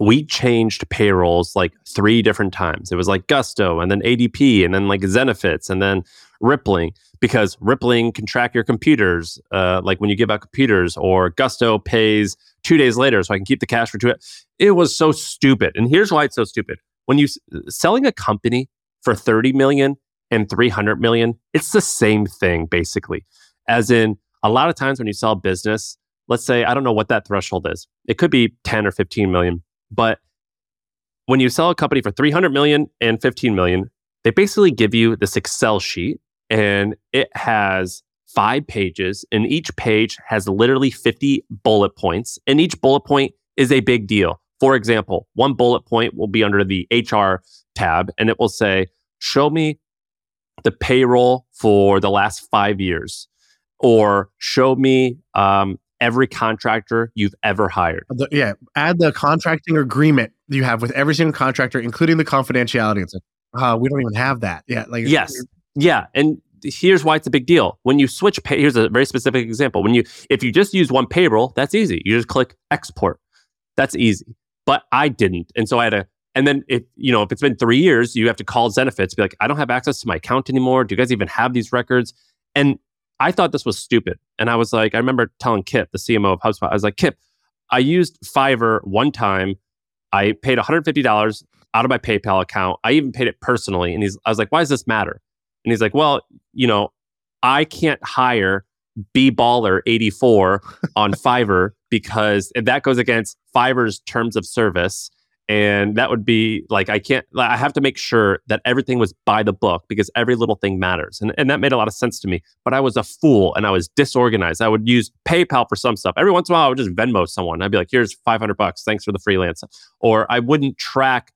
We changed payrolls like 3 different times. It was like Gusto, and then ADP, and then like Zenefits, and then Rippling, because Rippling can track your computers, like when you give out computers, or Gusto pays 2 days later, so I can keep the cash for 2 days. It was so stupid. And here's why it's so stupid. When you selling a company for $30 million, and $300 million, it's the same thing, basically. As in, a lot of times when you sell a business, let's say, I don't know what that threshold is. It could be 10 or 15 million. But when you sell a company for $300 million and $15 million, they basically give you this Excel sheet, and it has 5 pages, and each page has literally 50 bullet points, and each bullet point is a big deal. For example, one bullet point will be under the HR tab, and it will say, show me the payroll for the last 5 years, or show me every contractor you've ever hired. Add the contracting agreement you have with every single contractor, including the confidentiality. It's like, we don't even have that. Yeah, like yes, yeah. And here's why it's a big deal. When you switch, here's a very specific example. If you just use one payroll, that's easy. You just click export. That's easy. But I didn't, and so I had a. And then if it's been 3 years, you have to call Zenefits, be like, I don't have access to my account anymore. Do you guys even have these records? And I thought this was stupid. And I was like, I remember telling Kip, the CMO of HubSpot, I was like, Kip, I used Fiverr one time. I paid $150 out of my PayPal account. I even paid it personally. And I was like, why does this matter? And he's like, well, I can't hire bballer84 on Fiverr because that goes against Fiverr's terms of service. And that would be like, I have to make sure that everything was by the book because every little thing matters. And that made a lot of sense to me. But I was a fool and I was disorganized. I would use PayPal for some stuff. Every once in a while, I would just Venmo someone. I'd be like, here's $500. Thanks for the freelance. Or I wouldn't track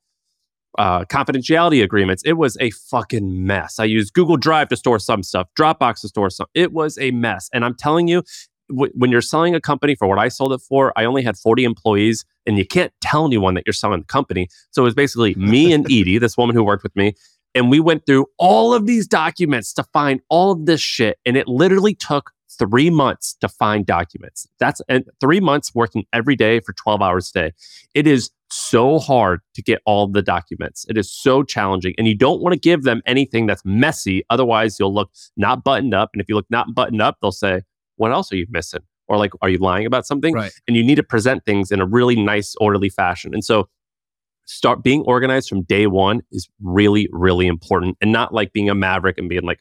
confidentiality agreements. It was a fucking mess. I used Google Drive to store some stuff, Dropbox to store some. It was a mess. And I'm telling you, when you're selling a company for what I sold it for, I only had 40 employees, and you can't tell anyone that you're selling the company. So it was basically me and Edie, this woman who worked with me, and we went through all of these documents to find all of this shit. And it literally took 3 months to find documents. That's 3 months working every day for 12 hours a day. It is so hard to get all the documents. It is so challenging. And you don't want to give them anything that's messy. Otherwise, you'll look not buttoned up. And if you look not buttoned up, they'll say, what else are you missing? Or like, are you lying about something? Right. And you need to present things in a really nice, orderly fashion. And so start being organized from day one is really, really important. And not like being a maverick and being like,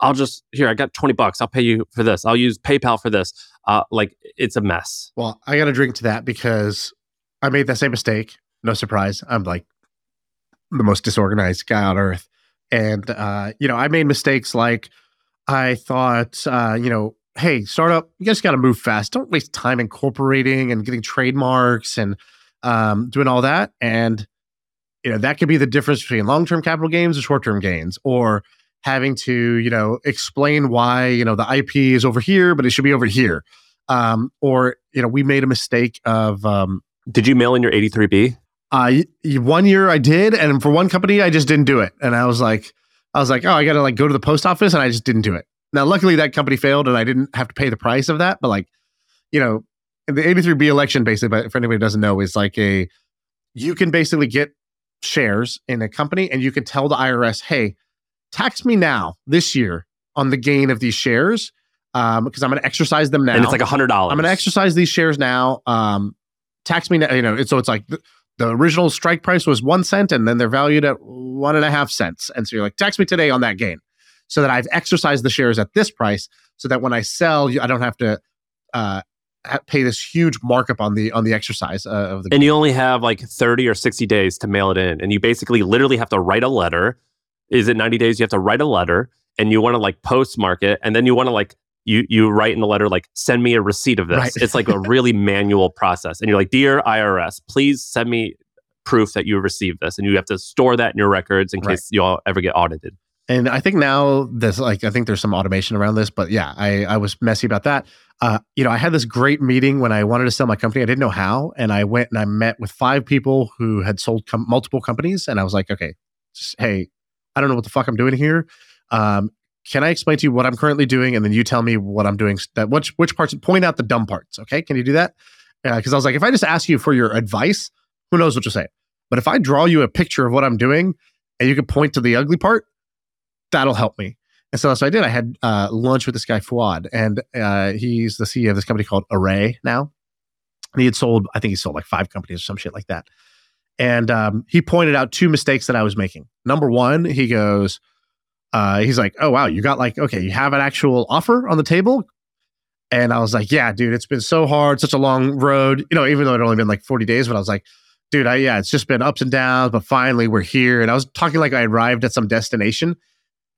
I'll just, here, I got $20. I'll pay you for this. I'll use PayPal for this. Like, it's a mess. Well, I got to drink to that because I made that same mistake. No surprise. I'm like the most disorganized guy on earth. And, I made mistakes like I thought, hey, startup, you guys got to move fast. Don't waste time incorporating and getting trademarks and doing all that. And, that could be the difference between long-term capital gains and short-term gains, or having to, explain why, the IP is over here, but it should be over here. We made a mistake of... Did you mail in your 83B? 1 year I did. And for one company, I just didn't do it. And I was like, oh, I got to go to the post office. And I just didn't do it. Now, luckily that company failed and I didn't have to pay the price of that. But the 83B election, basically, for anybody who doesn't know, is you can basically get shares in a company and you can tell the IRS, hey, tax me now this year on the gain of these shares because I'm going to exercise them now. And it's like $100. I'm going to exercise these shares now. Tax me now. So it's like the original strike price was 1 cent and then they're valued at 1.5 cents. And so you're like, tax me today on that gain so that I've exercised the shares at this price so that when I sell, I don't have to pay this huge markup on the exercise of the gain. And you only have 30 or 60 days to mail it in. And you basically literally have to write a letter. Is it 90 days? You have to write a letter and you want to postmark it. And then you want to you write in the letter, send me a receipt of this. Right. It's a really manual process. And you're like, dear IRS, please send me proof that you received this. And you have to store that in your records in case you all ever get audited. And I think now there's there's some automation around this, but yeah, I was messy about that. I had this great meeting when I wanted to sell my company. I didn't know how. And I went and I met with 5 people who had sold multiple companies. And I was like, okay, hey, I don't know what the fuck I'm doing here. Can I explain to you what I'm currently doing? And then you tell me what I'm doing, which parts, point out the dumb parts. Okay. Can you do that? Cause I was like, if I just ask you for your advice, who knows what you'll say, but if I draw you a picture of what I'm doing and you can point to the ugly part, that'll help me. And so that's what I did. I had lunch with this guy Fuad, and he's the CEO of this company called Array now. And he sold 5 companies or some shit like that. And he pointed out 2 mistakes that I was making. Number one, he goes, he's like, oh, wow, you got okay, you have an actual offer on the table? And I was like, yeah, dude, it's been so hard, such a long road. Even though it had only been 40 days, but I was like, dude, it's just been ups and downs, but finally we're here. And I was talking like I arrived at some destination.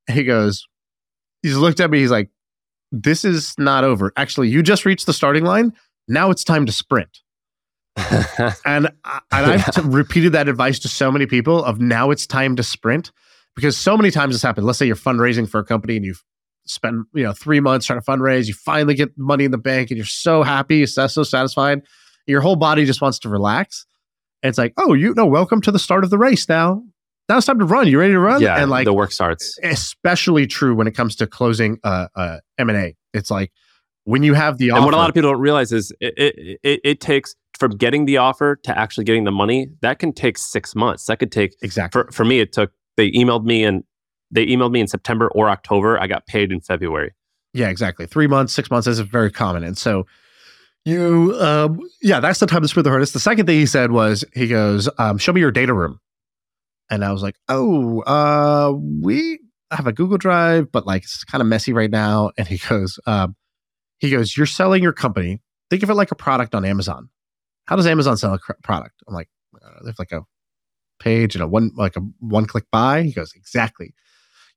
And he goes, he's looked at me, he's like, this is not over. Actually, you just reached the starting line. Now it's time to sprint. and I've repeated that advice to so many people of now it's time to sprint, because so many times this happened. Let's say you're fundraising for a company and you've spent 3 months trying to fundraise. You finally get money in the bank and you're so happy, you're so satisfied. Your whole body just wants to relax. And it's like, oh, welcome to the start of the race now. Now it's time to run. You ready to run? Yeah, and the work starts. Especially true when it comes to closing M&A. It's like when you have the offer. And what a lot of people don't realize is it takes... From getting the offer to actually getting the money, that can take 6 months. That could take exactly. For me, it took. They emailed me in September or October. I got paid in February. Yeah, exactly. 3 months, 6 months is very common. And so you, that's the time to sprint the hardest. The second thing he said was, he goes, "Show me your data room," and I was like, "Oh, we have a Google Drive, but it's kind of messy right now." And he goes, "You're selling your company. Think of it like a product on Amazon." How does Amazon sell a product? I'm like, there's a page and a one-click buy. He goes, exactly.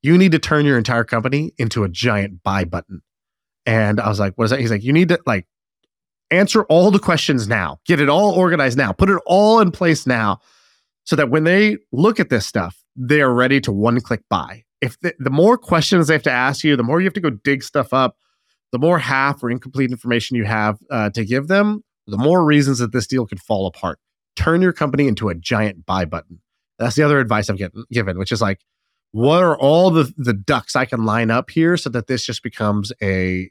You need to turn your entire company into a giant buy button. And I was like, what is that? He's like, you need to answer all the questions now. Get it all organized now. Put it all in place now. so that when they look at this stuff, they are ready to one-click buy. If the more questions they have to ask you, the more you have to go dig stuff up, the more half or incomplete information you have to give them, the more reasons that this deal could fall apart. Turn your company into a giant buy button. That's the other advice I'm given, which is like, what are all the ducks I can line up here so that this just becomes a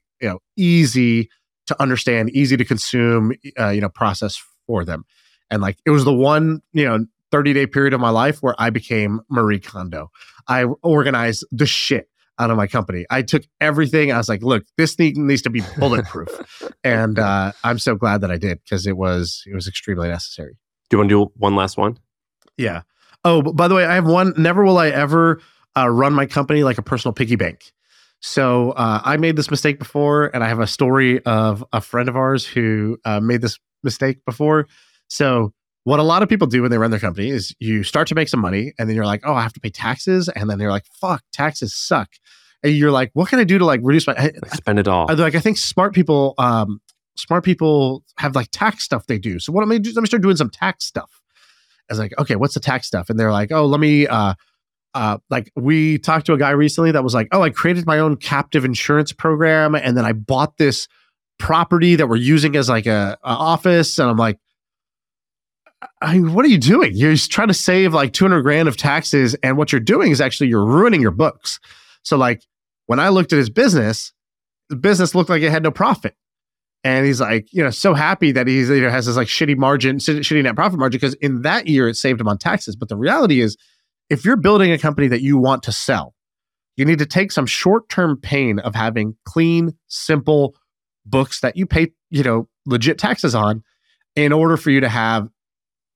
easy to understand, easy to consume process for them. And like, it was the one 30-day period of my life where I became Marie Kondo. I organized the shit out of my company. I took everything. I was like, look, this thing needs to be bulletproof. And I'm so glad that I did, because it was extremely necessary. Do you want to do one last one? Yeah. Oh, by the way, I have one. Never will I ever run my company like a personal piggy bank. So I made this mistake before, and I have a story of a friend of ours who made this mistake before. So what a lot of people do when they run their company is you start to make some money, and then you're like, oh, I have to pay taxes. And then they're like, fuck, taxes suck. And you're like, what can I do to like reduce my... spend it all. I think smart people have like tax stuff they do. So what am I do? Let me start doing some tax stuff. I was like, okay, what's the tax stuff? And they're like, oh, let me... we talked to a guy recently that was like, oh, I created my own captive insurance program, and then I bought this property that we're using as like a office. And I'm like, I mean, what are you doing? You're just trying to save like $200,000 of taxes, and what you're doing is actually you're ruining your books. So like, when I looked at his business, the business looked like it had no profit, and he's like, so happy that he's has this like shitty net profit margin, because in that year it saved him on taxes. But the reality is, if you're building a company that you want to sell, you need to take some short-term pain of having clean, simple books that you pay, legit taxes on, in order for you to have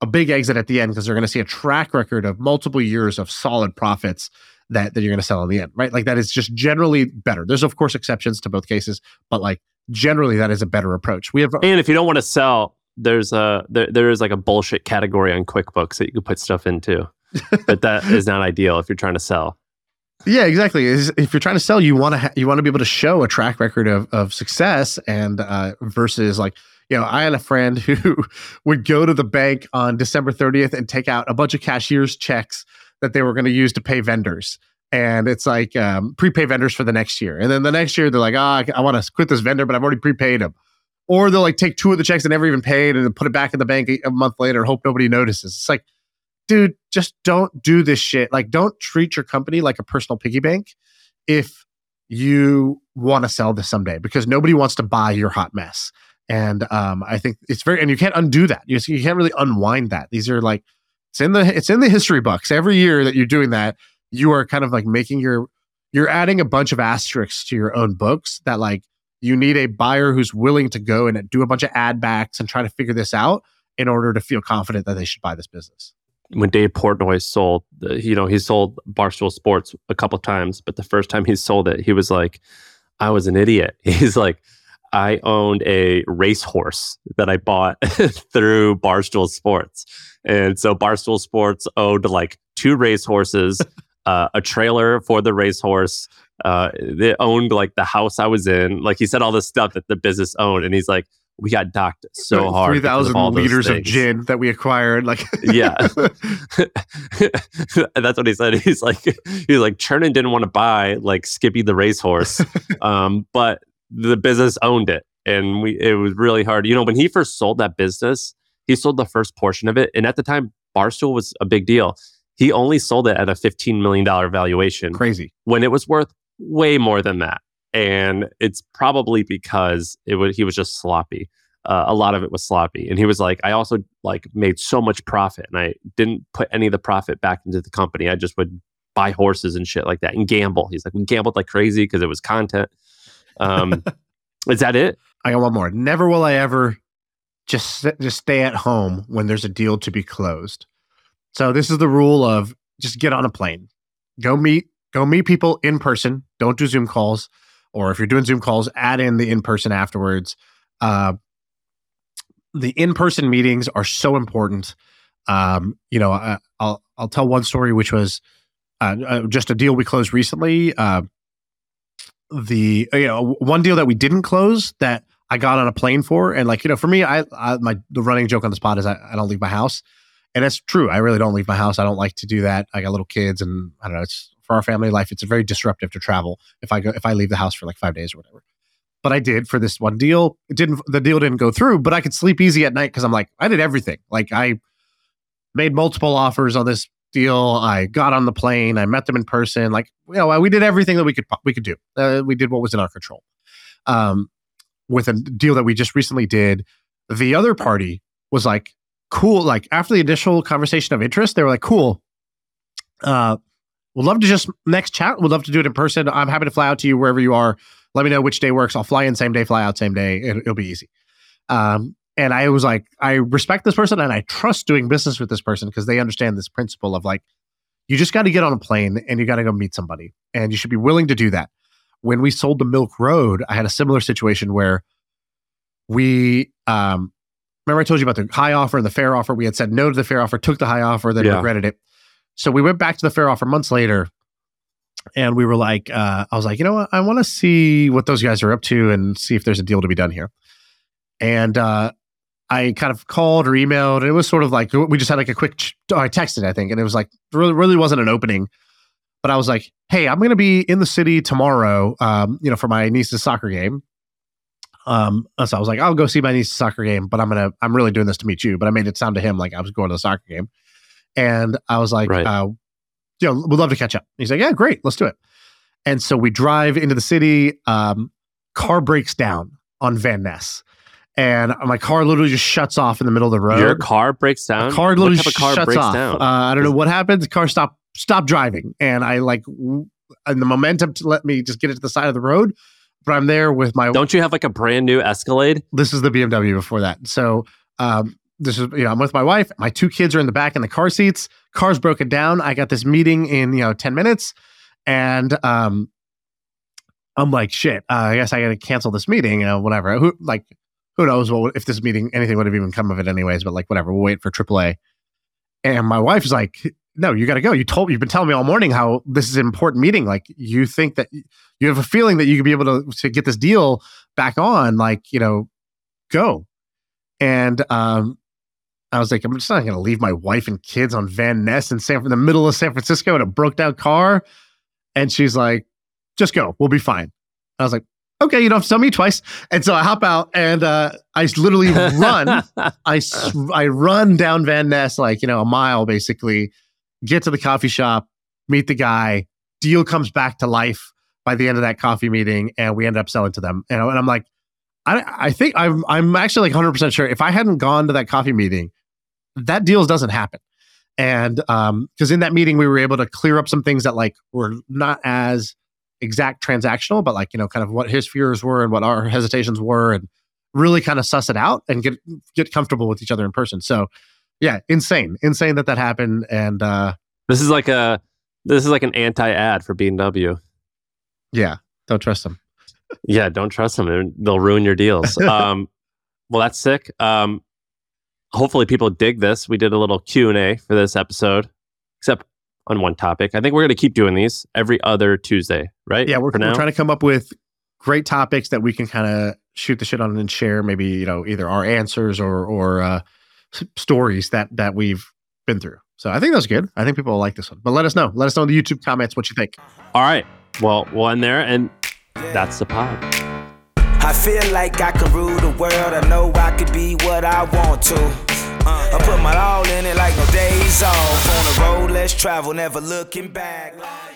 a big exit at the end, because they're going to see a track record of multiple years of solid profits that you're going to sell in the end, right? Like, that is just generally better. There's of course exceptions to both cases, but like generally that is a better approach. And if you don't want to sell, there is like a bullshit category on QuickBooks that you can put stuff into, but that is not ideal if you're trying to sell. Yeah, exactly. If you're trying to sell, you want to be able to show a track record of success, and versus like, I had a friend who would go to the bank on December 30th and take out a bunch of cashier's checks that they were going to use to pay vendors. And it's like, prepay vendors for the next year. And then the next year, they're like, I want to quit this vendor, but I've already prepaid him. Or they'll like take two of the checks that never even paid and put it back in the bank a month later and hope nobody notices. It's like, dude, just don't do this shit. Like, don't treat your company like a personal piggy bank if you want to sell this someday, because nobody wants to buy your hot mess. And I think it's and you can't undo that. You can't really unwind that. These are like, it's in the history books. Every year that you're doing that, you are kind of like you're adding a bunch of asterisks to your own books that like, you need a buyer who's willing to go and do a bunch of ad backs and try to figure this out in order to feel confident that they should buy this business. When Dave Portnoy sold, he sold Barstool Sports a couple of times, but the first time he sold it, he was like, I was an idiot. He's like, I owned a racehorse that I bought through Barstool Sports. And so Barstool Sports owned like two racehorses, a trailer for the racehorse. They owned like the house I was in. Like, he said all this stuff that the business owned. And he's like, we got docked so hard. 3,000 liters of gin that we acquired. Like, yeah, that's what he said. He's like, Chernin didn't want to buy like Skippy the racehorse, but the business owned it, and it was really hard. When he first sold that business, he sold the first portion of it, and at the time, Barstool was a big deal. He only sold it at a $15 million valuation. Crazy. When it was worth way more than that. And it's probably because he was just sloppy. A lot of it was sloppy. And he was like, I also like made so much profit, and I didn't put any of the profit back into the company. I just would buy horses and shit like that and gamble. He's like, we gambled like crazy because it was content. Is that it? I got one more. Never will I ever just stay at home when there's a deal to be closed. So this is the rule of just get on a plane. Go meet people in person. Don't do Zoom calls. Or if you're doing Zoom calls, add in the in-person afterwards. The in-person meetings are so important. I'll tell one story, which was just a deal we closed recently. One deal that we didn't close that I got on a plane for, and like for me, the running joke on the spot is I don't leave my house. And that's true. I really don't leave my house. I don't like to do that. I got little kids, and I don't know. It's for our family life. It's very disruptive to travel if I leave the house for like 5 days or whatever. But I did for this one deal. The deal didn't go through, but I could sleep easy at night because I'm like, I did everything. Like I made multiple offers on this deal. I got on the plane. I met them in person. Like, you know, we did everything that we could do. We did what was in our control. With a deal that we just recently did, the other party was like, cool. Like after the initial conversation of interest, they were like, cool. We'd love to just next chat. We'd love to do it in person. I'm happy to fly out to you wherever you are. Let me know which day works. I'll fly in same day, fly out same day. It'll be easy. And I was like, I respect this person and I trust doing business with this person because they understand this principle of like, you just got to get on a plane and you got to go meet somebody and you should be willing to do that. When we sold the Milk Road, I had a similar situation where we, remember I told you about the high offer and the fair offer. We had said no to the fair offer, took the high offer, then regretted it. So we went back to the fair offer months later and we were like, I was like, you know what? I want to see what those guys are up to and see if there's a deal to be done here. And I kind of called or emailed. It was sort of like, we just had like a quick, I texted, I think. And it was like, really wasn't an opening. But I was like, hey, I'm going to be in the city tomorrow, for my niece's soccer game. So I was like, I'll go see my niece's soccer game, but I'm really doing this to meet you. But I made it sound to him like I was going to the soccer game. And I was like, we'd love to catch up. And he's like, yeah, great. Let's do it. And so we drive into the city. Car breaks down on Van Ness. And my car literally just shuts off in the middle of the road. Your car breaks down? My car literally shuts off. I don't know what happened. The car stopped driving. And I and the momentum to let me just get it to the side of the road. But I'm there with my... Don't you have like a brand new Escalade? This is the BMW before that. So... I'm with my wife. My two kids are in the back in the car seats. Car's broken down. I got this meeting in 10 minutes, and I'm like, shit. I guess I got to cancel this meeting. Whatever. Who knows if this meeting anything would have even come of it anyways? But like, whatever. We'll wait for AAA. And my wife's like, no, you got to go. You've been telling me all morning how this is an important meeting. Like, you think that you have a feeling that you could be able to get this deal back on. Like, go. And I was like, I'm just not going to leave my wife and kids on Van Ness in the middle of San Francisco in a broke down car. And she's like, just go. We'll be fine. And I was like, okay, you don't have to tell me twice. And so I hop out and I literally run. I run down Van Ness, a mile basically, get to the coffee shop, meet the guy. Deal comes back to life by the end of that coffee meeting. And we ended up selling to them. And I'm like, I think I'm actually 100% sure if I hadn't gone to that coffee meeting, that deal doesn't happen. And because in that meeting, we were able to clear up some things that were not as exact transactional, but kind of what his fears were and what our hesitations were and really kind of suss it out and get comfortable with each other in person. So yeah, insane that happened. And this is like an anti-ad for B&W. Yeah. Don't trust them. Yeah, don't trust them. They'll ruin your deals. Well, that's sick. Hopefully people dig this. We did a little Q&A for this episode, except on one topic. I think we're going to keep doing these every other Tuesday, right? Yeah, we're trying to come up with great topics that we can kind of shoot the shit on and share maybe, either our answers or stories that we've been through. So I think that's good. I think people will like this one. But let us know. Let us know in the YouTube comments what you think. All right. Well, we'll end there and... That's the pod. I feel like I could rule the world. I know I could be what I want to. I put my all in it like no days off. On the road, let's travel, never looking back.